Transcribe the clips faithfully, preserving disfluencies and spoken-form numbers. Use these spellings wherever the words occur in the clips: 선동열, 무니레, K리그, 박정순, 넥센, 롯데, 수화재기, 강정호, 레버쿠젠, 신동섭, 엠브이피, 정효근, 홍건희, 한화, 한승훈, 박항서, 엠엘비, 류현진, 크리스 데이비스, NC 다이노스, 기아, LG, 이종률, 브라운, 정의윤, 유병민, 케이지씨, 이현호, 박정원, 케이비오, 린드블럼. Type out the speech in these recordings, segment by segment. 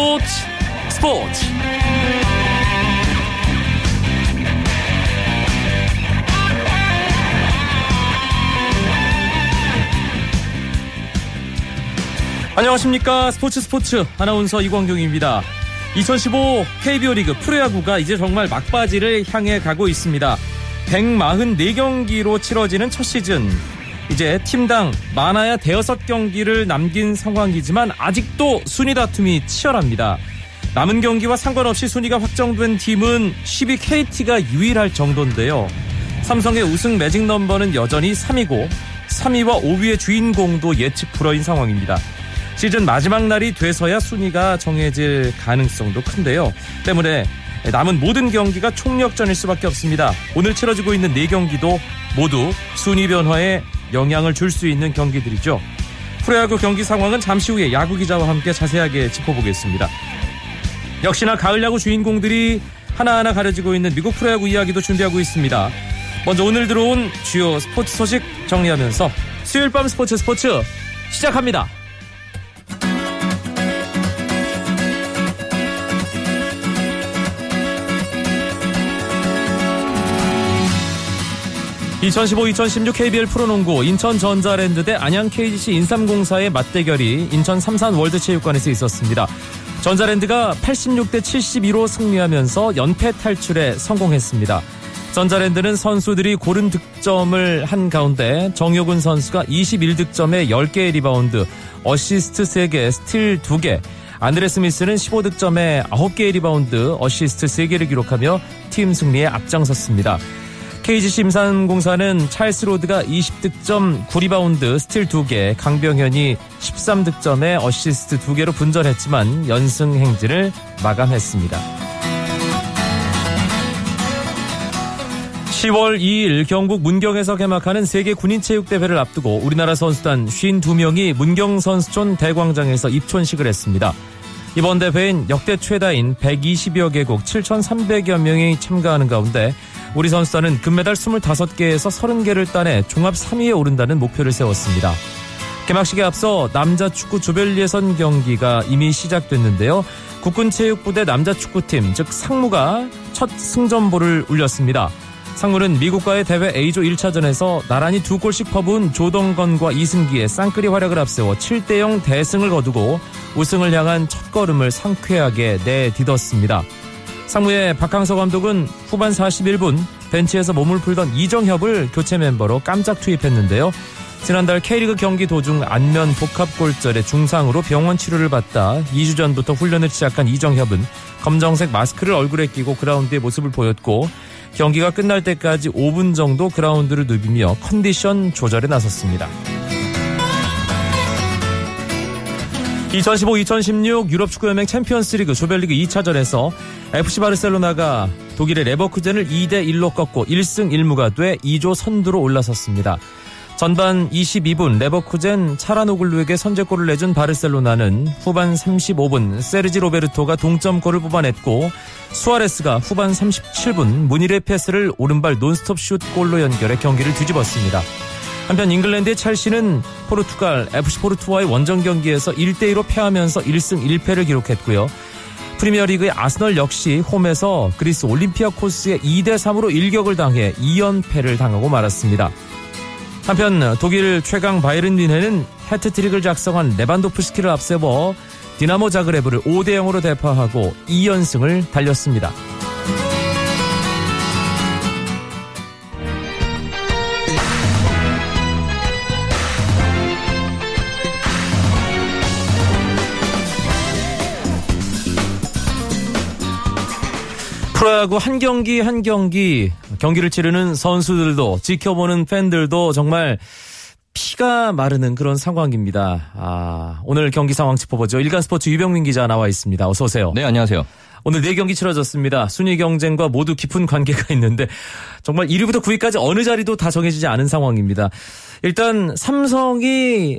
스포츠 스포츠 안녕하십니까. 스포츠 스포츠 아나운서 이광경입니다. 이천십오 케이비오 리그 프로야구가 이제 정말 막바지를 향해 가고 있습니다. 백사십사 경기로 치러지는 첫 시즌, 이제 팀당 많아야 대여섯 경기를 남긴 상황이지만 아직도 순위 다툼이 치열합니다. 남은 경기와 상관없이 순위가 확정된 팀은 십 위 케이티가 유일할 정도인데요. 삼성의 우승 매직 넘버는 여전히 삼이고 삼 위와 오 위의 주인공도 예측 불허인 상황입니다. 시즌 마지막 날이 돼서야 순위가 정해질 가능성도 큰데요. 때문에 남은 모든 경기가 총력전일 수밖에 없습니다. 오늘 치러지고 있는 네 경기도 모두 순위 변화에 영향을 줄 수 있는 경기들이죠. 프로야구 경기 상황은 잠시 후에 야구 기자와 함께 자세하게 짚어보겠습니다. 역시나 가을 야구 주인공들이 하나하나 가려지고 있는 미국 프로야구 이야기도 준비하고 있습니다. 먼저 오늘 들어온 주요 스포츠 소식 정리하면서 수요일 밤 스포츠 스포츠 시작합니다. 이천십오 이천십육 케이비엘 프로농구 인천전자랜드 대 안양 케이지씨 인삼공사의 맞대결이 인천 삼산 월드체육관에서 있었습니다. 전자랜드가 팔십육 대 칠십이로 승리하면서 연패 탈출에 성공했습니다. 전자랜드는 선수들이 고른 득점을 한 가운데 정효근 선수가 이십일 득점에 열 개의 리바운드, 어시스트 세 개, 스틸 두 개, 안드레 스미스는 십오 득점에 아홉 개의 리바운드, 어시스트 세 개를 기록하며 팀 승리에 앞장섰습니다. 케이지씨 인삼공사는 찰스 로드가 이십 득점, 구 리바운드, 스틸 두 개, 강병현이 십삼 득점에 어시스트 두 개로 분전했지만 연승 행진을 마감했습니다. 시월 이일 경북 문경에서 개막하는 세계 군인체육대회를 앞두고 우리나라 선수단 오십이 명이 문경 선수촌 대광장에서 입촌식을 했습니다. 이번 대회엔 역대 최다인 백이십여 개국 칠천삼백여 명이 참가하는 가운데 우리 선수단은 금메달 스물다섯 개에서 서른 개를 따내 종합 삼 위에 오른다는 목표를 세웠습니다. 개막식에 앞서 남자 축구 조별 예선 경기가 이미 시작됐는데요. 국군체육부대 남자 축구팀, 즉 상무가 첫 승전보를 울렸습니다. 상무는 미국과의 대회 A조 일 차전에서 나란히 두 골씩 퍼부은 조동건과 이승기의 쌍끌이 활약을 앞세워 칠 대 영 대승을 거두고 우승을 향한 첫걸음을 상쾌하게 내딛었습니다. 상무의 박항서 감독은 후반 사십일 분 벤치에서 몸을 풀던 이정협을 교체 멤버로 깜짝 투입했는데요. 지난달 K리그 경기 도중 안면 복합골절의 중상으로 병원 치료를 받다 이 주 전부터 훈련을 시작한 이정협은 검정색 마스크를 얼굴에 끼고 그라운드의 모습을 보였고 경기가 끝날 때까지 오 분 정도 그라운드를 누비며 컨디션 조절에 나섰습니다. 이천십오 이천십육 유럽축구연맹 챔피언스리그 조별리그 이 차전에서 에프씨 바르셀로나가 독일의 레버쿠젠을 이 대 일로 꺾고 일 승 일 무가 돼 이 조 선두로 올라섰습니다. 전반 이십이 분 레버쿠젠 차라노글루에게 선제골을 내준 바르셀로나는 후반 삼십오 분 세르지 로베르토가 동점골을 뽑아냈고 수아레스가 후반 삼십칠 분 무니레 패스를 오른발 논스톱 슛골로 연결해 경기를 뒤집었습니다. 한편 잉글랜드의 첼시는 포르투갈 에프씨 포르투와의 원정 경기에서 일 대 이로 패하면서 일 승 일 패를 기록했고요. 프리미어리그의 아스널 역시 홈에서 그리스 올림피아코스에 이 대 삼으로 일격을 당해 이 연패를 당하고 말았습니다. 한편 독일 최강 바이에른 뮌헨은 해트트릭을 작성한 레반도프스키를 앞세워 디나모 자그레브를 오 대 영으로 대파하고 이 연승을 달렸습니다. 프로야구 한 경기 한 경기 경기를 치르는 선수들도 지켜보는 팬들도 정말 피가 마르는 그런 상황입니다. 아, 오늘 경기 상황 짚어보죠. 일간스포츠 유병민 기자 나와 있습니다. 어서 오세요. 네, 안녕하세요. 오늘 네 경기 치러졌습니다. 순위 경쟁과 모두 깊은 관계가 있는데 정말 일 위부터 구 위까지 어느 자리도 다 정해지지 않은 상황입니다. 일단 삼성이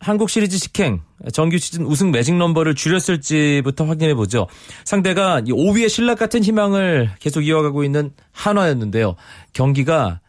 한국 시리즈 직행 정규 시즌 우승 매직 넘버를 줄였을지부터 확인해보죠. 상대가 오 위의 신라 같은 희망을 계속 이어가고 있는 한화였는데요. 경기가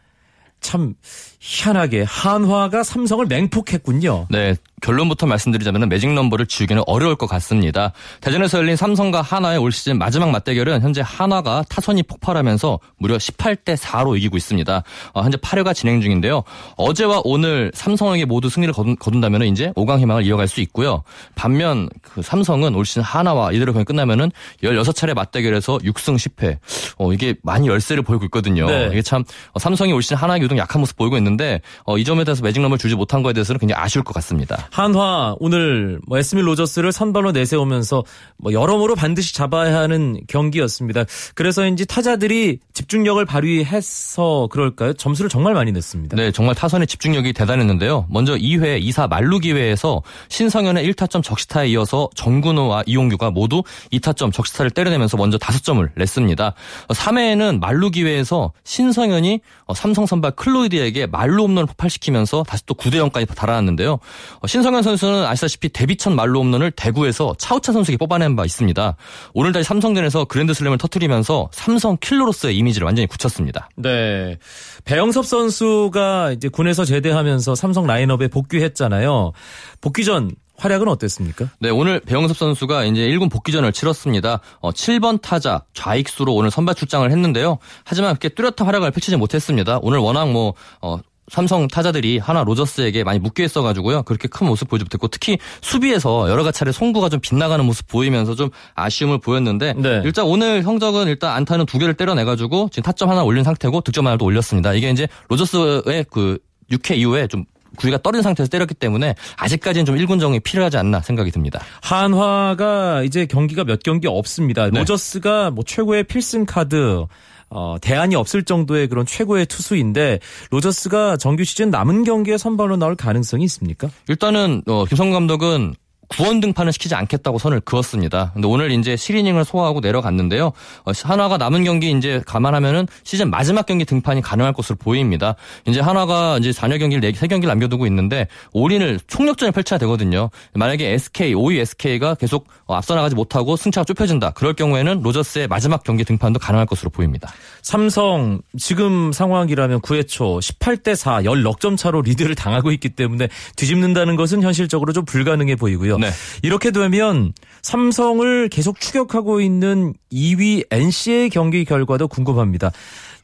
참 희한하게 한화가 삼성을 맹폭했군요. 네. 결론부터 말씀드리자면 매직 넘버를 지우기는 어려울 것 같습니다. 대전에서 열린 삼성과 한화의 올 시즌 마지막 맞대결은 현재 한화가 타선이 폭발하면서 무려 십팔 대 사로 이기고 있습니다. 현재 팔 회가 진행 중인데요. 어제와 오늘 삼성에게 모두 승리를 거둔다면 이제 오 강 희망을 이어갈 수 있고요. 반면 그 삼성은 올 시즌 한화와 이대로 끝나면 열여섯 차례 맞대결에서 육 승 십 패. 어, 이게 많이 열세를 보이고 있거든요. 네. 이게 참 삼성이 올 시즌 한화에게 유독 약한 모습 보이고 있는데 어, 이 점에 대해서 매직 넘버를 주지 못한 거에 대해서는 굉장히 아쉬울 것 같습니다. 한화 오늘 뭐 에스밀 로저스를 선발로 내세우면서 뭐 여러모로 반드시 잡아야 하는 경기였습니다. 그래서인지 타자들이 집중력을 발휘해서 그럴까요? 점수를 정말 많이 냈습니다. 네, 정말 타선의 집중력이 대단했는데요. 먼저 이 회 이 사 만루 기회에서 신성현의 일 타점 적시타에 이어서 정근호와 이용규가 모두 이 타점 적시타를 때려내면서 먼저 다섯 점을 냈습니다. 삼 회에는 만루 기회에서 신성현이 삼성 선발 클로이드에게 만루 홈런을 폭발시키면서 다시 또 구 대 영까지 달아났는데요. 신성현 선수는 아시다시피 데뷔 첫 말로 홈런을 대구에서 차우찬 선수에게 뽑아낸 바 있습니다. 오늘 다시 삼성전에서 그랜드슬램을 터뜨리면서 삼성 킬러로서의 이미지를 완전히 굳혔습니다. 네, 배영섭 선수가 이제 군에서 제대하면서 삼성 라인업에 복귀했잖아요. 복귀 전 활약은 어땠습니까? 네, 오늘 배영섭 선수가 이제 일 군 복귀전을 치렀습니다. 어, 칠 번 타자 좌익수로 오늘 선발 출장을 했는데요. 하지만 그렇게 뚜렷한 활약을 펼치지 못했습니다. 오늘 워낙 뭐 어, 삼성 타자들이 하나 로저스에게 많이 묶여 있어가지고요. 그렇게 큰 모습 보이지 못했고 특히 수비에서 여러 가지 차례 송구가 좀 빗나가는 모습 보이면서 좀 아쉬움을 보였는데 네. 일단 오늘 성적은 일단 안타는 두 개를 때려내가지고 지금 타점 하나 올린 상태고 득점 하나도 올렸습니다. 이게 이제 로저스의 그 육 회 이후에 좀 구위가 떨어진 상태에서 때렸기 때문에 아직까지는 좀 일 군 정이 필요하지 않나 생각이 듭니다. 한화가 이제 경기가 몇 경기 없습니다. 네. 로저스가 뭐 최고의 필승 카드 어, 대안이 없을 정도의 그런 최고의 투수인데 로저스가 정규 시즌 남은 경기에 선발로 나올 가능성이 있습니까? 일단은 어, 김성 감독은 구원 등판을 시키지 않겠다고 선을 그었습니다. 근데 오늘 이제 칠 이닝을 소화하고 내려갔는데요. 어, 한화가 남은 경기 이제 감안하면은 시즌 마지막 경기 등판이 가능할 것으로 보입니다. 이제 한화가 이제 잔여 경기를 세 경기를 남겨두고 있는데 올인을 총력전에 펼쳐야 되거든요. 만약에 에스케이, 오 위 에스케이가 계속 어, 앞서 나가지 못하고 승차가 좁혀진다. 그럴 경우에는 로저스의 마지막 경기 등판도 가능할 것으로 보입니다. 삼성 지금 상황이라면 구 회 초 십팔 대 사 십사 점 차로 리드를 당하고 있기 때문에 뒤집는다는 것은 현실적으로 좀 불가능해 보이고요. 네. 이렇게 되면 삼성을 계속 추격하고 있는 이 위 엔씨의 경기 결과도 궁금합니다.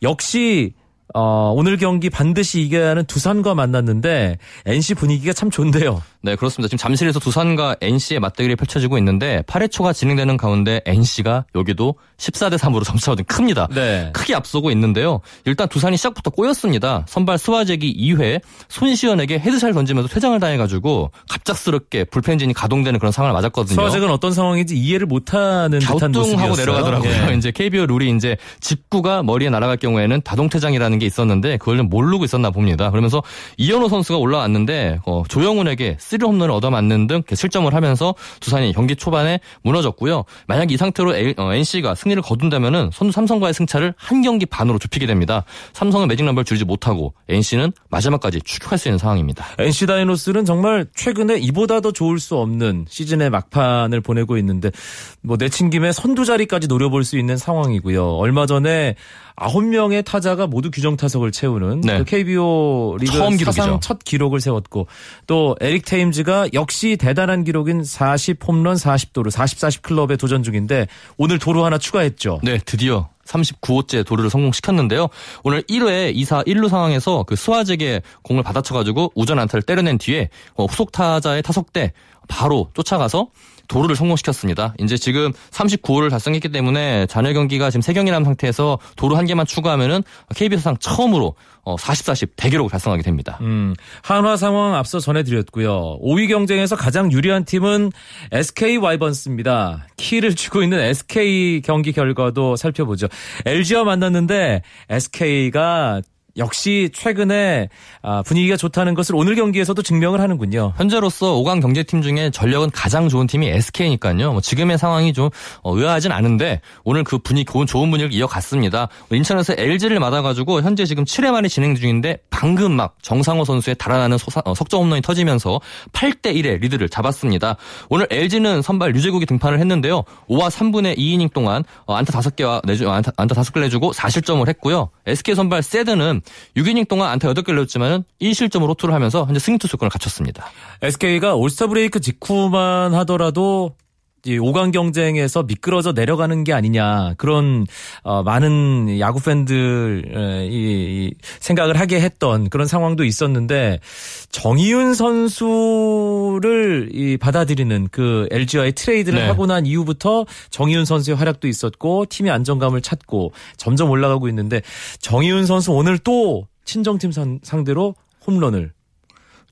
역시 어, 오늘 경기 반드시 이겨야 하는 두산과 만났는데 엔씨 분위기가 참 좋은데요. 네, 그렇습니다. 지금 잠실에서 두산과 엔씨의 맞대결이 펼쳐지고 있는데 팔 회 초가 진행되는 가운데 엔씨가 여기도 십사 대 삼으로 점수가 좀 큽니다. 네. 크게 앞서고 있는데요. 일단 두산이 시작부터 꼬였습니다. 선발 수화재기 이 회 손시현에게 헤드샷을 던지면서 퇴장을 당해가지고 갑작스럽게 불펜진이 가동되는 그런 상황을 맞았거든요. 수화재기는 어떤 상황인지 이해를 못하는 듯한 모습이었어요. 갸우뚱하고 내려가더라고요. 네. 이제 케이비엘 룰이 이제 직구가 머리에 날아갈 경우에는 다동 퇴장이라는 게 있었는데 그걸 좀 모르고 있었나 봅니다. 그러면서 이현호 선수가 올라왔는데 어, 조영훈에게 쓰리 홈런을 얻어맞는 등 실점을 하면서 두산이 경기 초반에 무너졌고요. 만약 이 상태로 A, 어, 엔씨가 승리를 거둔다면은 선두 삼성과의 승차를 한 경기 반으로 좁히게 됩니다. 삼성은 매직 넘버를 줄이지 못하고 엔씨는 마지막까지 추격할 수 있는 상황입니다. 엔씨 다이노스는 정말 최근에 이보다 더 좋을 수 없는 시즌의 막판을 보내고 있는데 뭐 내친 김에 선두 자리까지 노려볼 수 있는 상황이고요. 얼마 전에 아홉 명의 타자가 모두 규정 타석을 채우는 네. 그 케이비오 리그 사상 기록이죠. 첫 기록을 세웠고 또 에릭 테임즈가 역시 대단한 기록인 사십 홈런 사십 도루 사십 사십 클럽에 도전 중인데 오늘 도루 하나 추가했죠. 네, 드디어. 삼십구 호째 도루를 성공시켰는데요. 오늘 일 회 이 사 일 루 상황에서 그 수화재기의 공을 받아쳐가지고 우전 안타를 때려낸 뒤에 후속 타자의 타석 때 바로 쫓아가서 도루를 성공시켰습니다. 이제 지금 삼십구 호를 달성했기 때문에 잔여 경기가 지금 세 경기 남은 상태에서 도루 한 개만 추가하면은 케이비에스상 처음으로 사십 사십 대기록을 달성하게 됩니다. 음, 한화 상황 앞서 전해드렸고요. 오 위 경쟁에서 가장 유리한 팀은 에스케이 와이번스입니다. 키를 쥐고 있는 에스케이 경기 결과도 살펴보죠. 엘지와 만났는데 에스케이가 역시 최근에 분위기가 좋다는 것을 오늘 경기에서도 증명을 하는군요. 현재로서 오 강 경제팀 중에 전력은 가장 좋은 팀이 에스케이니까요. 뭐 지금의 상황이 좀 의아하진 않은데 오늘 그 분위기 좋은 분위기를 이어갔습니다. 인천에서 엘지를 맞아가지고 현재 지금 칠 회 만에 진행 중인데 방금 막 정상호 선수의 달아나는 소사, 어, 석점 홈런이 터지면서 팔 대 일의 리드를 잡았습니다. 오늘 엘지는 선발 류제국이 등판을 했는데요. 오 와 삼분의 이 이닝 동안 안타 다섯 개와 내주, 안타, 안타 다섯 개를 내주고 사 실점을 했고요. 에스케이 선발 세드는 육 이닝 동안 안타 여덟 개를 넣었지만 일 실점으로 호투를 하면서 현재 승리투수권을 갖췄습니다. 에스케이가 올스타 브레이크 직후만 하더라도 이 오 강 경쟁에서 미끄러져 내려가는 게 아니냐, 그런 어, 많은 야구 팬들이 생각을 하게 했던 그런 상황도 있었는데, 정의윤 선수를 이 받아들이는 그 엘지와의 트레이드를 네. 하고 난 이후부터 정의윤 선수의 활약도 있었고 팀의 안정감을 찾고 점점 올라가고 있는데, 정의윤 선수 오늘 또 친정팀 상대로 홈런을.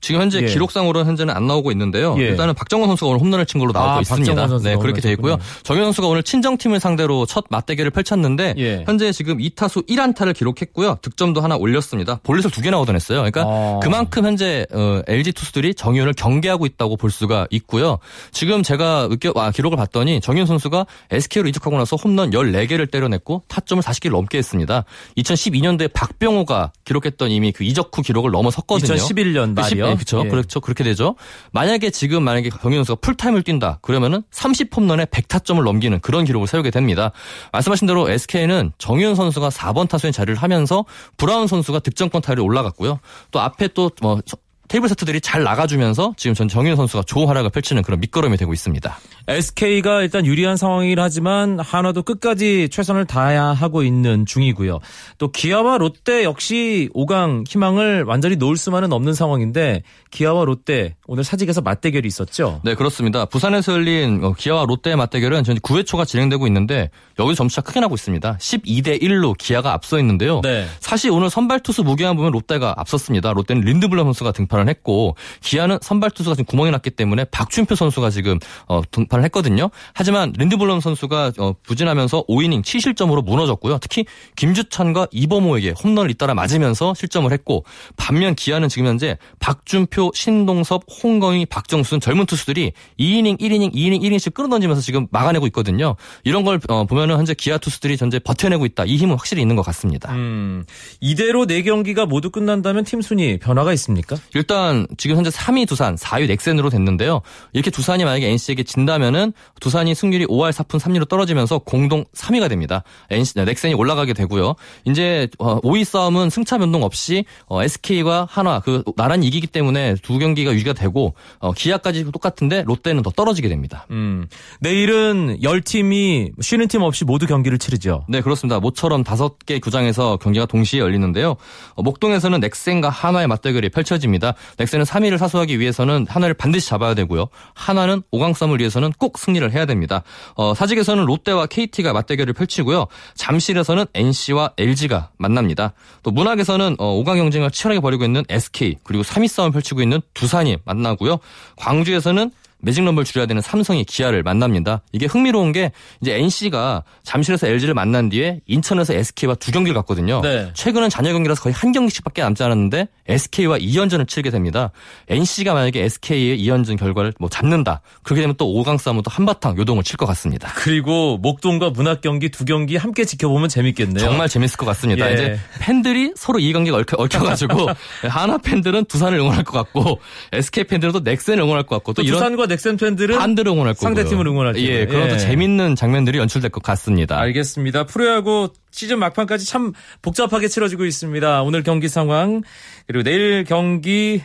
지금 현재 예. 기록상으로는 현재는 안 나오고 있는데요. 예. 일단은 박정원 선수가 오늘 홈런을 친 걸로 나오고 아, 있습니다. 네, 그렇게 되어 있고요. 정효근 선수가 오늘 친정팀을 상대로 첫 맞대결을 펼쳤는데 예. 현재 지금 이 타수 일 안타를 기록했고요. 득점도 하나 올렸습니다. 볼넷을 두 개 나오던 했어요. 그러니까 아. 그만큼 현재 어, 엘지 투수들이 정효근을 경계하고 있다고 볼 수가 있고요. 지금 제가 느껴, 아, 기록을 봤더니 정효근 선수가 에스케이로 이적하고 나서 홈런 열네 개를 때려냈고 타점을 사십 개를 넘게 했습니다. 이천십이 년도에 박병호가 기록했던 이미 그 이적 후 기록을 넘어섰거든요. 이천십일 년 말이요. 네, 그렇죠. 예. 그렇죠. 그렇게 되죠. 만약에 지금 만약에 정효근 선수가 풀타임을 뛴다. 그러면은 삼십 홈런에 백 타점을 넘기는 그런 기록을 세우게 됩니다. 말씀하신 대로 에스케이는 정효근 선수가 사 번 타수에 자리를 하면서 브라운 선수가 득점권 타율이 올라갔고요. 또 앞에 또 뭐 테이블 세트들이 잘 나가주면서 지금 전 정효근 선수가 좋은 활약을 펼치는 그런 밑거름이 되고 있습니다. 에스케이가 일단 유리한 상황이긴 하지만 한화도 끝까지 최선을 다해야 하고 있는 중이고요. 또 기아와 롯데 역시 오 강 희망을 완전히 놓을 수만은 없는 상황인데, 기아와 롯데 오늘 사직에서 맞대결이 있었죠? 네, 그렇습니다. 부산에서 열린 기아와 롯데의 맞대결은 현재 구 회 초가 진행되고 있는데 여기서 점수가 크게 나고 있습니다. 십이 대 일로 기아가 앞서 있는데요. 네. 사실 오늘 선발투수 무게만 보면 롯데가 앞섰습니다. 롯데는 린드블럼 선수가 등판을 했고, 기아는 선발 투수가 지금 구멍이 났기 때문에 박준표 선수가 지금 어, 등판을 했거든요. 하지만 린드블럼 선수가 어, 부진하면서 오 이닝 칠 실점으로 무너졌고요. 특히 김주찬과 이범호에게 홈런을 잇따라 맞으면서 실점을 했고, 반면 기아는 지금 현재 박준표, 신동섭, 홍건희, 박정순 젊은 투수들이 이 이닝, 일 이닝, 이 이닝, 일 이닝씩 끌어던지면서 지금 막아내고 있거든요. 이런 걸 어, 보면은 현재 기아 투수들이 현재 버텨내고 있다. 이 힘은 확실히 있는 것 같습니다. 음, 이대로 네 경기가 모두 끝난다면 팀 순위 변화가 있습니까? 일단 일단 지금 현재 삼 위 두산, 사 위 넥센으로 됐는데요. 이렇게 두산이 만약에 엔씨에게 진다면은 두산이 승률이 오 할 사 푼 삼 리로 떨어지면서 공동 삼 위가 됩니다. 엔씨, 넥센이 올라가게 되고요. 이제 오 위 싸움은 승차 변동 없이 에스케이와 한화 그 나란히 이기기 때문에 두 경기가 유지가 되고, 기아까지 똑같은데 롯데는 더 떨어지게 됩니다. 음, 내일은 십 팀이 쉬는 팀 없이 모두 경기를 치르죠. 네, 그렇습니다. 모처럼 다섯 개 구장에서 경기가 동시에 열리는데요. 목동에서는 넥센과 한화의 맞대결이 펼쳐집니다. 넥센은 삼 위를 사수하기 위해서는 한화를 반드시 잡아야 되고요. 한화는 오 강 싸움을 위해서는 꼭 승리를 해야 됩니다. 어, 사직에서는 롯데와 케이티가 맞대결을 펼치고요. 잠실에서는 엔씨와 엘지가 만납니다. 또 문학에서는 어, 오 강 경쟁을 치열하게 벌이고 있는 에스케이, 그리고 삼 위 싸움을 펼치고 있는 두산이 만나고요. 광주에서는 매직 넘버를 줄여야 되는 삼성이 기아를 만납니다. 이게 흥미로운 게, 이제 엔씨가 잠실에서 엘지를 만난 뒤에 인천에서 에스케이와 두 경기를 갔거든요. 네. 최근은 잔여 경기라서 거의 한 경기씩밖에 남지 않았는데 에스케이와 이 연전을 치르게 됩니다. 엔씨가 만약에 에스케이의 이 연전 결과를 뭐 잡는다. 그렇게 되면 또 오 강 싸움은 또 한바탕 요동을 칠 것 같습니다. 그리고 목동과 문학 경기 두 경기 함께 지켜보면 재밌겠네요. 정말 재밌을 것 같습니다. 예. 이제 팬들이 서로 이 경기가 얽혀, 얽혀가지고 한화 팬들은 두산을 응원할 것 같고, 에스케이 팬들은 또 넥센을 응원할 것 같고, 또, 또 이런 두산과 넥센 팬들은 반대로 응원할 거고요. 상대팀을 응원할 거고요. 예, 그런 또 예. 재밌는 장면들이 연출될 것 같습니다. 알겠습니다. 프로야구 시즌 막판까지 참 복잡하게 치러지고 있습니다. 오늘 경기 상황, 그리고 내일 경기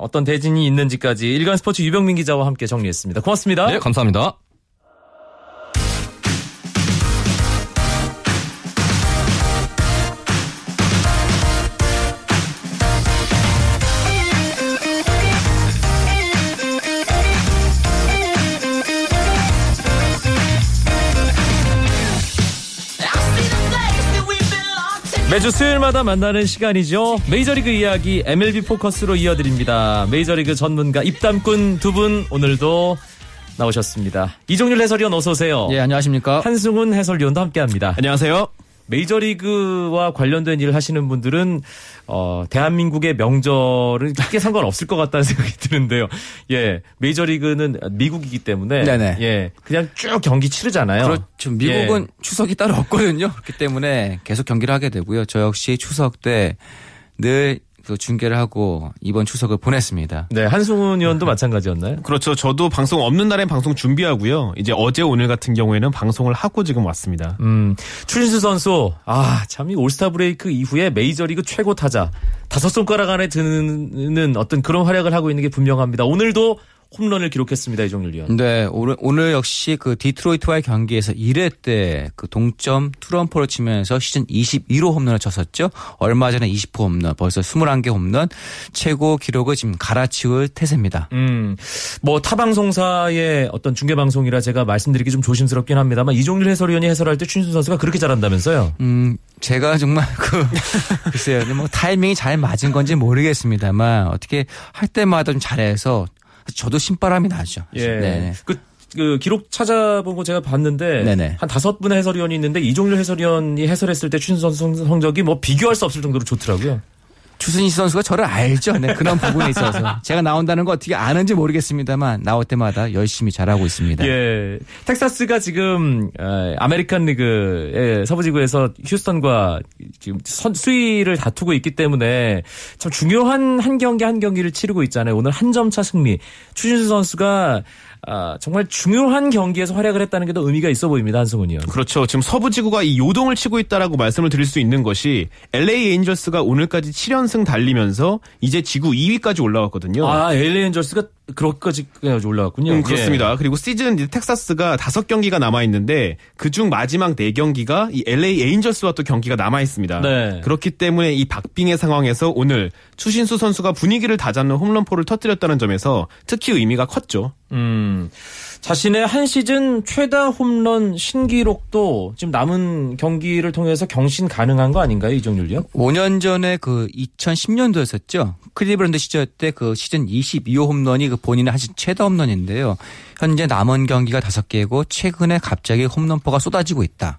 어떤 대진이 있는지까지 일간스포츠 유병민 기자와 함께 정리했습니다. 고맙습니다. 네, 감사합니다. 매주 수요일마다 만나는 시간이죠. 메이저리그 이야기 엠엘비 포커스로 이어드립니다. 메이저리그 전문가 입담꾼 두 분 오늘도 나오셨습니다. 이종률 해설위원 어서 오세요. 예, 안녕하십니까. 한승훈 해설위원도 함께합니다. 안녕하세요. 메이저리그와 관련된 일을 하시는 분들은 어, 대한민국의 명절은 크게 상관없을 것 같다는 생각이 드는데요. 예, 메이저리그는 미국이기 때문에 네네. 예, 그냥 쭉 경기 치르잖아요. 그렇죠. 미국은 예. 추석이 따로 없거든요. 그렇기 때문에 계속 경기를 하게 되고요. 저 역시 추석 때 늘 그 중계를 하고 이번 추석을 보냈습니다. 네, 한승훈 의원도 마찬가지였나요? 그렇죠. 저도 방송 없는 날엔 방송 준비하고요. 이제 어제 오늘 같은 경우에는 방송을 하고 지금 왔습니다. 음, 추신수 선수, 아, 참 이 올스타 브레이크 이후에 메이저리그 최고 타자 다섯 손가락 안에 드는 어떤 그런 활약을 하고 있는 게 분명합니다. 오늘도 홈런을 기록했습니다. 이종률 위원. 네, 오늘, 오늘 역시 그 디트로이트와의 경기에서 일 회 때 그 동점 투런포를 치면서 시즌 이십일 호 홈런을 쳤었죠. 얼마 전에 이십 호 홈런, 벌써 이십일 개 홈런, 최고 기록을 지금 갈아치울 태세입니다. 음, 뭐 타방송사의 어떤 중계방송이라 제가 말씀드리기 좀 조심스럽긴 합니다만 이종률 해설위원이 해설할 때 추신수 선수가 그렇게 잘한다면서요? 음, 제가 정말 그, 글쎄요, 뭐 타이밍이 잘 맞은 건지 모르겠습니다만 어떻게 할 때마다 좀 잘해서 저도 신바람이 나죠. 예. 그, 그 기록 찾아보고 제가 봤는데 네네. 한 다섯 분의 해설위원이 있는데 이종률 해설위원이 해설했을 때 추신수 선수 성적이 뭐 비교할 수 없을 정도로 좋더라고요. 추신수 선수가 저를 알죠. 네, 그런 부분에 있어서 제가 나온다는 거 어떻게 아는지 모르겠습니다만 나올 때마다 열심히 잘하고 있습니다. 예, 텍사스가 지금 아메리칸 리그 서부지구에서 휴스턴과 지금 수위를 다투고 있기 때문에 참 중요한 한 경기 한 경기를 치르고 있잖아요. 오늘 한 점차 승리. 추신수 선수가 아, 정말 중요한 경기에서 활약을 했다는 게 더 의미가 있어 보입니다. 한승훈이요. 그렇죠. 지금 서부지구가 이 요동을 치고 있다라고 말씀을 드릴 수 있는 것이 엘에이 애인저스가 오늘까지 칠 연승 달리면서 이제 지구 이 위까지 올라왔거든요. 아, 엘에이 애인저스가 그렇게까지 올라왔군요. 음, 그렇습니다. 예. 그리고 시즌 이제 텍사스가 다섯 경기가 남아있는데 그중 마지막 네 경기가 이 엘에이 애인저스와 또 경기가 남아있습니다. 네. 그렇기 때문에 이 박빙의 상황에서 오늘 추신수 선수가 분위기를 다잡는 홈런포를 터뜨렸다는 점에서 특히 의미가 컸죠. 음, 자신의 한 시즌 최다 홈런 신기록도 지금 남은 경기를 통해서 경신 가능한 거 아닌가요? 이종률이요? 오 년 전에 그 이천십 년도였었죠. 클리브랜드 시절 때 그 시즌 이십이 호 홈런이 그 본인의 한 시즌 최다 홈런인데요. 현재 남은 경기가 다섯 개고 최근에 갑자기 홈런포가 쏟아지고 있다.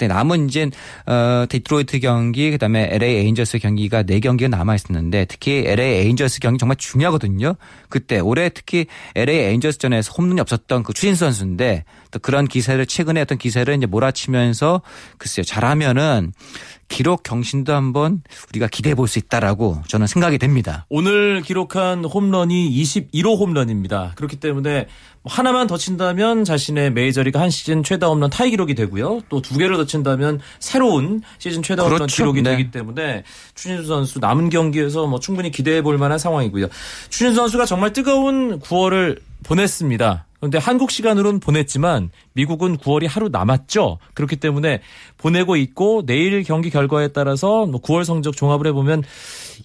남은 이제 어, 디트로이트 경기 그다음에 엘에이 애인저스 경기가 네 경기가 남아있었는데 특히 엘에이 애인저스 경기 정말 중요하거든요. 그때 올해 특히 엘에이 애인저스전에서 홈런이 없었던 그 추신수 선수인데 또 그런 기세를 최근에 어떤 기세를 이제 몰아치면서 글쎄요 잘하면은 기록 경신도 한번 우리가 기대해 볼 수 있다라고 저는 생각이 됩니다. 오늘 기록한 홈런이 이십일 호 홈런입니다. 그렇기 때문에 하나만 더 친다면 자신의 메이저리그 한 시즌 최다 홈런 타이 기록이 되고요. 또 두 개를 더 친다면 새로운 시즌 최다 홈런 그렇죠. 기록이 네. 되기 때문에 추신수 선수 남은 경기에서 뭐 충분히 기대해 볼 만한 상황이고요. 추신수 선수가 정말 뜨거운 구월을 보냈습니다. 그런데 한국 시간으로는 보냈지만 미국은 구월이 하루 남았죠. 그렇기 때문에 보내고 있고 내일 경기 결과에 따라서 뭐 구월 성적 종합을 해보면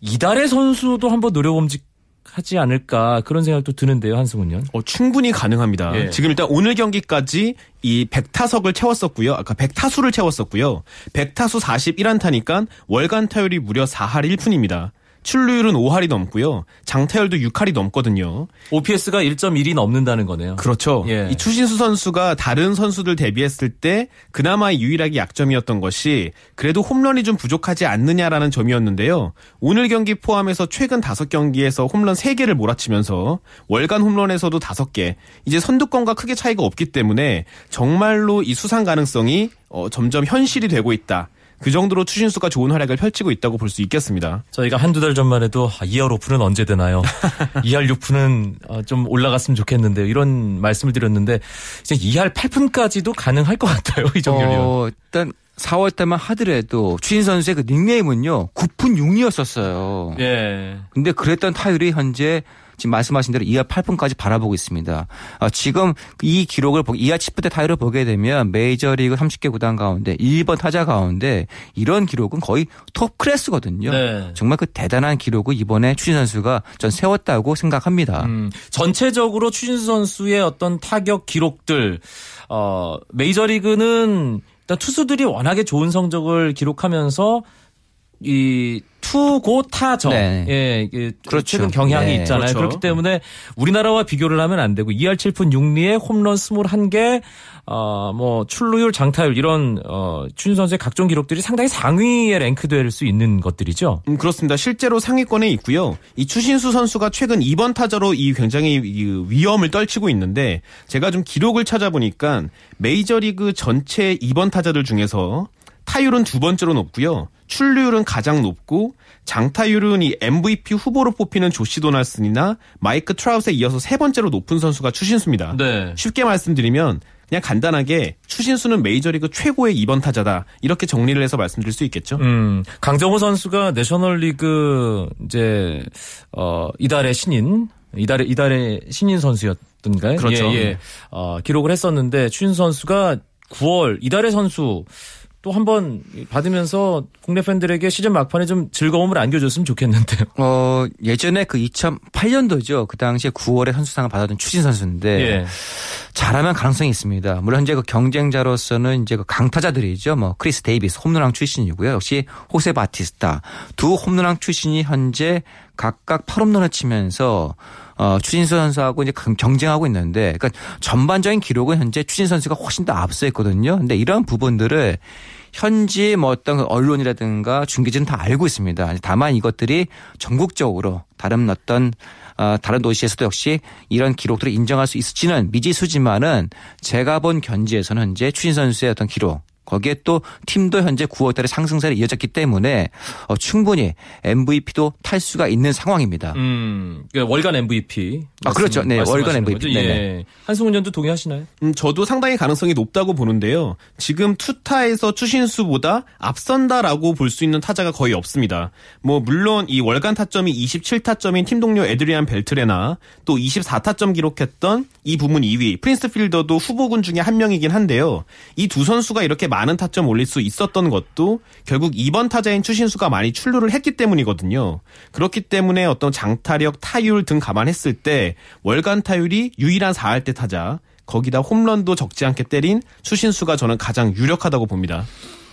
이달의 선수도 한번 노려봄직하지 않을까 그런 생각도 드는데요. 한승훈요. 어, 충분히 가능합니다. 예. 지금 일단 오늘 경기까지 이 백 타석을 채웠었고요. 아까 백 타수를 채웠었고요. 백 타수 사십일 안타니까 월간 타율이 무려 사 할 일 푼입니다. 출루율은 오 할이 넘고요. 장타율도 육 할이 넘거든요. 오피에스가 일 점 일이 넘는다는 거네요. 그렇죠. 예. 이 추신수 선수가 다른 선수들 대비했을 때 그나마 유일하게 약점이었던 것이 그래도 홈런이 좀 부족하지 않느냐라는 점이었는데요. 오늘 경기 포함해서 최근 다섯 경기에서 홈런 세 개를 몰아치면서 월간 홈런에서도 다섯 개. 이제 선두권과 크게 차이가 없기 때문에 정말로 이 수상 가능성이 어, 점점 현실이 되고 있다. 그 정도로 추신수가 좋은 활약을 펼치고 있다고 볼 수 있겠습니다. 저희가 한두 달 전만 해도 이 할 오 푼은 언제 되나요? 이 할 육 푼은 좀 올라갔으면 좋겠는데요. 이런 말씀을 드렸는데 이제 이 할 팔 푼까지도 가능할 것 같아요. 이정률 위원. 어, 일단 사월 때만 하더라도 추신수 선수의 그 닉네임은요. 구 푼 육 리였었어요. 예. 근데 그랬던 타율이 현재 지금 말씀하신 대로 이 할 팔 푼까지 바라보고 있습니다. 아, 지금 이 기록을 이 할 십 푼대 타율을 보게 되면 메이저리그 삼십 개 구단 가운데 일 번 타자 가운데 이런 기록은 거의 톱 클래스거든요. 네. 정말 그 대단한 기록을 이번에 추신수 선수가 전 세웠다고 생각합니다. 음, 전체적으로 추신수 선수의 어떤 타격 기록들 어, 메이저리그는 일단 투수들이 워낙에 좋은 성적을 기록하면서 이 투고 타정 예, 예, 그렇죠. 최근 경향이 네. 있잖아요. 그렇죠. 그렇기 때문에 우리나라와 비교를 하면 안 되고 이 할 칠 푼 육 리에 홈런 이십일 개, 어, 뭐 출루율, 장타율 이런 어, 추신수 선수의 각종 기록들이 상당히 상위에 랭크될 수 있는 것들이죠. 음, 그렇습니다. 실제로 상위권에 있고요. 이 추신수 선수가 최근 이 번 타자로 이 굉장히 위험을 떨치고 있는데 제가 좀 기록을 찾아보니까 메이저리그 전체 이 번 타자들 중에서 타율은 두 번째로 높고요. 출루율은 가장 높고 장타율은 이 엠브이피 후보로 뽑히는 조시 도널슨이나 마이크 트라웃에 이어서 세 번째로 높은 선수가 추신수입니다. 네. 쉽게 말씀드리면 그냥 간단하게 추신수는 메이저리그 최고의 이 번 타자다 이렇게 정리를 해서 말씀드릴 수 있겠죠. 음, 강정호 선수가 내셔널리그 이제 어, 이달의 신인 이달의 이달의 신인 선수였던가요? 그렇죠. 예, 예. 어, 기록을 했었는데 추신수 선수가 구월 이달의 선수 또 한 번 받으면서 국내 팬들에게 시즌 막판에 좀 즐거움을 안겨줬으면 좋겠는데요. 어, 예전에 그 이천팔 년도죠. 그 당시에 구월에 선수상을 받았던 추신 선수인데 예. 잘하면 가능성이 있습니다. 물론 현재 그 경쟁자로서는 이제 그 강타자들이죠. 뭐 크리스 데이비스 홈런왕 출신이고요. 역시 호세 바티스타 두 홈런왕 출신이 현재 각각 팔 홈런을 치면서 어, 추신수 선수하고 이제 경쟁하고 있는데, 그러니까 전반적인 기록은 현재 추신수 선수가 훨씬 더 앞서 있거든요. 근데 이런 부분들을 현지 뭐 어떤 언론이라든가 중계진은 다 알고 있습니다. 다만 이것들이 전국적으로 다른 어떤 어, 다른 도시에서도 역시 이런 기록들을 인정할 수 있을지는 미지수지만은 제가 본 견지에서는 현재 추신수 선수의 어떤 기록. 거기에 또 팀도 현재 구월달에 상승세를 이어졌기 때문에 어, 충분히 엠브이피도 탈 수가 있는 상황입니다. 음, 그러니까 월간 엠브이피. 말씀, 아 그렇죠. 네, 월간 엠브이피. 예. 한승훈전도 동의하시나요? 음, 저도 상당히 가능성이 높다고 보는데요. 지금 투타에서 추신수보다 앞선다라고 볼 수 있는 타자가 거의 없습니다. 뭐 물론 이 월간 타점이 이십칠 타점인 팀 동료 에드리안 벨트레나 또 이십사 타점 기록했던 이 부문 이 위 프린스 필더도 후보군 중에 한 명이긴 한데요. 이 두 선수가 이렇게 많은 타점 올릴 수 있었던 것도 결국 이 번 타자인 추신수가 많이 출루를 했기 때문이거든요. 그렇기 때문에 어떤 장타력, 타율 등 감안했을 때 월간 타율이 유일한 사할대 타자, 거기다 홈런도 적지 않게 때린 추신수가 저는 가장 유력하다고 봅니다.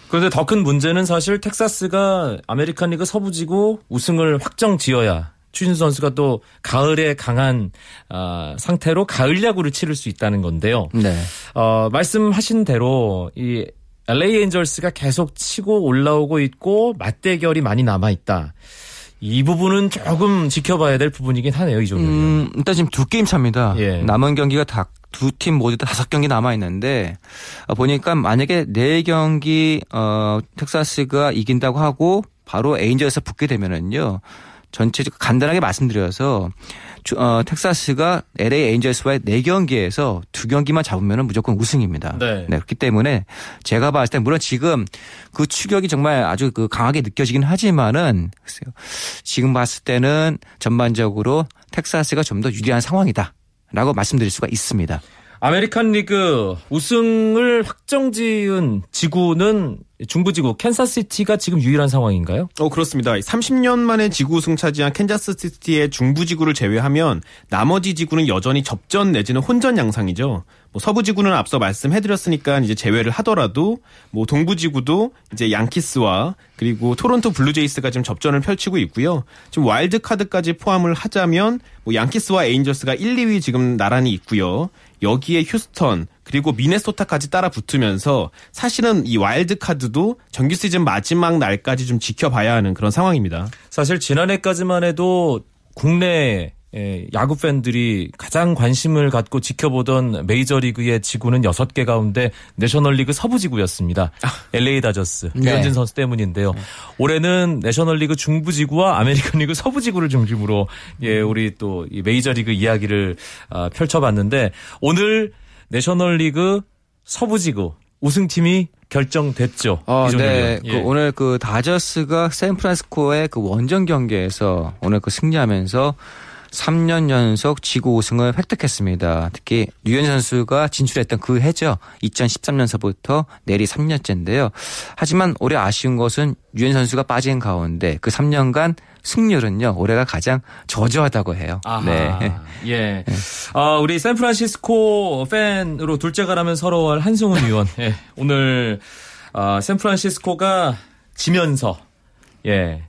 그런데 더 큰 문제는 사실 텍사스가 아메리칸 리그 서부지구 우승을 확정 지어야 추신수 선수가 또 가을에 강한 어, 상태로 가을 야구를 치를 수 있다는 건데요. 네. 어, 말씀하신 대로 이 엘에이 엔젤스가 계속 치고 올라오고 있고 맞대결이 많이 남아있다. 이 부분은 조금 지켜봐야 될 부분이긴 하네요. 이 정도는. 음, 일단 지금 두 게임 차입니다. 예. 남은 경기가 다 두 팀 모두 다 다섯 경기 남아있는데 보니까 만약에 네 경기 어, 텍사스가 이긴다고 하고 바로 엔젤스 붙게 되면은요. 전체 간단하게 말씀드려서 어, 텍사스가 엘에이 엔젤스와의 네 경기에서 두 경기만 잡으면 무조건 우승입니다. 네. 네, 그렇기 때문에 제가 봤을 때 물론 지금 그 추격이 정말 아주 그 강하게 느껴지긴 하지만은 글쎄요. 지금 봤을 때는 전반적으로 텍사스가 좀 더 유리한 상황이다라고 말씀드릴 수가 있습니다. 아메리칸 리그 우승을 확정지은 지구는 중부지구 캔자스시티가 지금 유일한 상황인가요? 어 그렇습니다. 삼십 년 만에 지구 우승 차지한 캔자스시티의 중부지구를 제외하면 나머지 지구는 여전히 접전 내지는 혼전 양상이죠. 뭐 서부지구는 앞서 말씀해드렸으니까 이제 제외를 하더라도 뭐 동부지구도 이제 양키스와 그리고 토론토 블루제이스가 지금 접전을 펼치고 있고요. 지금 와일드카드까지 포함을 하자면 뭐 양키스와 에인저스가 일, 이 위 지금 나란히 있고요. 여기에 휴스턴 그리고 미네소타까지 따라 붙으면서 사실은 이 와일드카드도 정규 시즌 마지막 날까지 좀 지켜봐야 하는 그런 상황입니다. 사실 지난해까지만 해도 국내 야구 팬들이 가장 관심을 갖고 지켜보던 메이저리그의 지구는 여섯 개 가운데 내셔널리그 서부지구였습니다. 아. 엘에이 다저스 유현진 네. 선수 때문인데요. 네. 올해는 내셔널리그 중부지구와 아메리칸리그 서부지구를 중심으로 예, 우리 또 이 메이저리그 이야기를 아, 펼쳐봤는데 오늘 내셔널리그 서부지구 우승팀이 결정됐죠. 어, 네. 예. 그 오늘 그 다저스가 샌프란시스코의 그 원정 경기에서 오늘 그 승리하면서 삼 년 연속 지구 우승을 획득했습니다. 특히 류현진 선수가 진출했던 그 해죠. 이천십삼 년서부터 내리 삼 년째인데요. 하지만 올해 아쉬운 것은 류현진 선수가 빠진 가운데 그 삼 년간 승률은요. 올해가 가장 저조하다고 해요. 아하, 네. 예. 아, 우리 샌프란시스코 팬으로 둘째가라면 서러워할 한승훈 위원. 예. 오늘 아, 샌프란시스코가 지면서 예.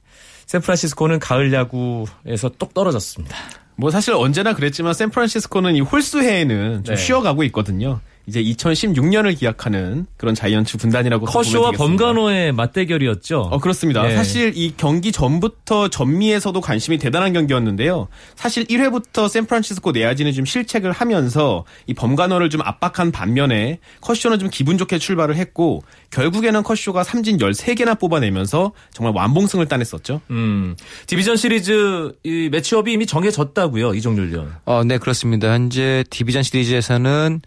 샌프란시스코는 가을 야구에서 똑 떨어졌습니다. 뭐 사실 언제나 그랬지만 샌프란시스코는 이 홀수해에는 좀 네. 쉬어가고 있거든요. 이제 이천십육 년을 기약하는 그런 자이언츠 군단이라고 커쇼와 범간호의 맞대결이었죠. 어 그렇습니다. 네. 사실 이 경기 전부터 전미에서도 관심이 대단한 경기였는데요. 사실 일 회부터 샌프란시스코 내야진이 좀 실책을 하면서 이 범간호를 좀 압박한 반면에 커쇼는 좀 기분 좋게 출발을 했고 결국에는 커쇼가 삼진 열세 개나 뽑아내면서 정말 완봉승을 따냈었죠. 음. 디비전 시리즈 이 매치업이 이미 정해졌다고요. 이종률 전. 어, 네, 그렇습니다. 현재 디비전 시리즈에서는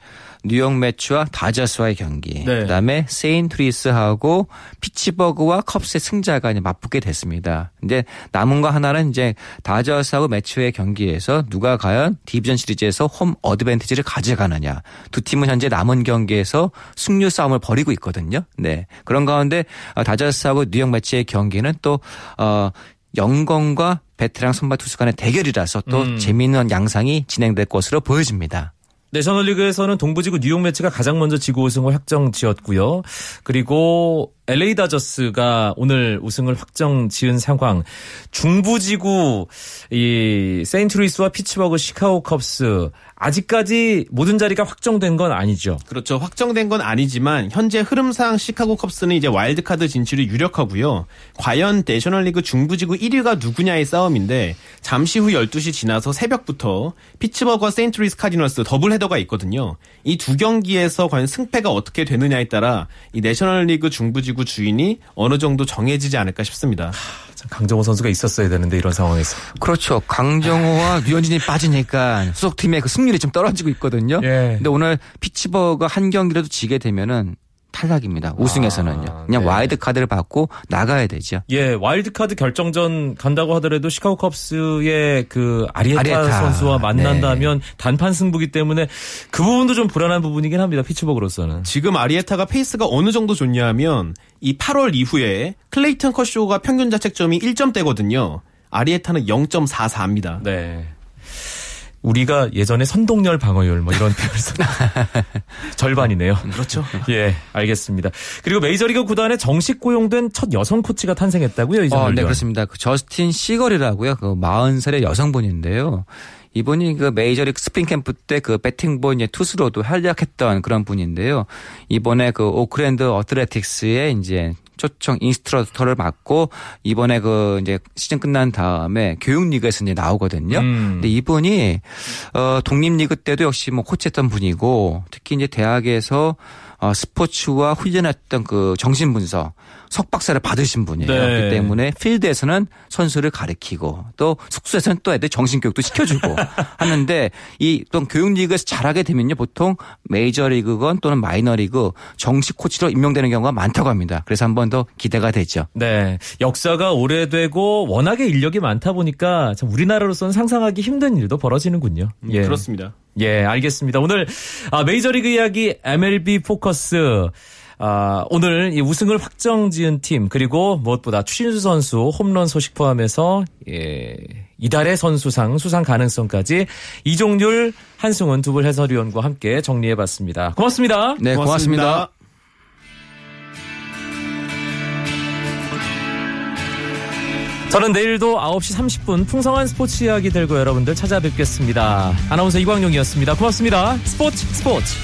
뉴욕 매츠와 다저스와의 경기, 네. 그다음에 세인트루이스하고 피츠버그와 컵스의 승자가 이제 맞붙게 됐습니다. 근데 남은 거 하나는 이제 다저스하고 매츠의 경기에서 누가 과연 디비전 시리즈에서 홈 어드밴티지를 가져가느냐. 두 팀은 현재 남은 경기에서 승률 싸움을 벌이고 있거든요. 네, 그런 가운데 다저스하고 뉴욕 매츠의 경기는 또 어, 영건과 베테랑 선발 투수 간의 대결이라서 또 음. 재미있는 양상이 진행될 것으로 보여집니다. 내셔널리그에서는 동부지구 뉴욕 매치가 가장 먼저 지구 우승을 확정지었고요. 그리고 엘에이 다저스가 오늘 우승을 확정지은 상황. 중부지구 이 세인트루이스와 피츠버그, 시카고 컵스 아직까지 모든 자리가 확정된 건 아니죠. 그렇죠. 확정된 건 아니지만 현재 흐름상 시카고 컵스는 이제 와일드카드 진출이 유력하고요. 과연 내셔널리그 중부지구 일 위가 누구냐의 싸움인데 잠시 후 열두 시 지나서 새벽부터 피츠버그와 세인트루이스 카디널스 더블헤더가 있거든요. 이 두 경기에서 과연 승패가 어떻게 되느냐에 따라 이 내셔널리그 중부지구 주인이 어느 정도 정해지지 않을까 싶습니다. 하, 강정호 선수가 있었어야 되는데 이런 상황에서. 그렇죠. 강정호와 류현진이 빠지니까 소속팀의 그 승률이 좀 떨어지고 있거든요. 그런데 예. 오늘 피츠버그가 한 경기라도 지게 되면은 탈락입니다. 우승에서는요. 아, 그냥 네. 와일드카드를 받고 나가야 되죠. 예, 와일드카드 결정전 간다고 하더라도 시카고 컵스의 그 아리에타, 아리에타 선수와 만난다면 네. 단판 승부기 때문에 그 부분도 좀 불안한 부분이긴 합니다. 피츠버그로서는. 지금 아리에타가 페이스가 어느 정도 좋냐 하면 이 팔월 이후에 클레이튼 커쇼가 평균 자책점이 일 점대거든요. 아리에타는 영 점 사사입니다. 네. 우리가 예전에 선동열 방어율 뭐 이런 표현을 썼 절반이네요. 그렇죠. 예, 알겠습니다. 그리고 메이저리그 구단에 정식 고용된 첫 여성 코치가 탄생했다고요? 이 어, 네, 그렇습니다. 그 저스틴 시걸이라고요. 그 마흔 살의 여성분인데요. 이분이 그 메이저리그 스프링 캠프 때 그 배팅본 이제 투수로도 활약했던 그런 분인데요. 이번에 그 오클랜드 어트레틱스에 이제 초청 인스트럭터를 맡고 이번에 그 이제 시즌 끝난 다음에 교육리그에서 이제 나오거든요. 음. 근데 이분이 어 독립리그 때도 역시 뭐 코치했던 분이고 특히 이제 대학에서 어 스포츠와 훈련했던 그 정신분석 석박사를 받으신 분이에요. 네. 그렇기 때문에 필드에서는 선수를 가르치고 또 숙소에서는 또 애들 정신교육도 시켜주고 하는데 이 또 교육리그에서 잘하게 되면요 보통 메이저리그건 또는 마이너리그 정식 코치로 임명되는 경우가 많다고 합니다. 그래서 한번 더 기대가 되죠. 네, 역사가 오래되고 워낙에 인력이 많다 보니까 참 우리나라로서는 상상하기 힘든 일도 벌어지는군요. 음, 예. 그렇습니다. 예, 알겠습니다. 오늘 아, 메이저리그 이야기 엠엘비 포커스. 아, 오늘 이 우승을 확정지은 팀 그리고 무엇보다 추신수 선수 홈런 소식 포함해서 예, 이달의 선수상 수상 가능성까지 이종률, 한승훈 두 분 해설위원과 함께 정리해봤습니다. 고맙습니다. 네, 고맙습니다. 고맙습니다. 저는 내일도 아홉 시 삼십 분 풍성한 스포츠 이야기 들고 여러분들 찾아뵙겠습니다. 아나운서 이광용이었습니다. 고맙습니다. 스포츠 스포츠.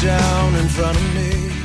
Down in front of me.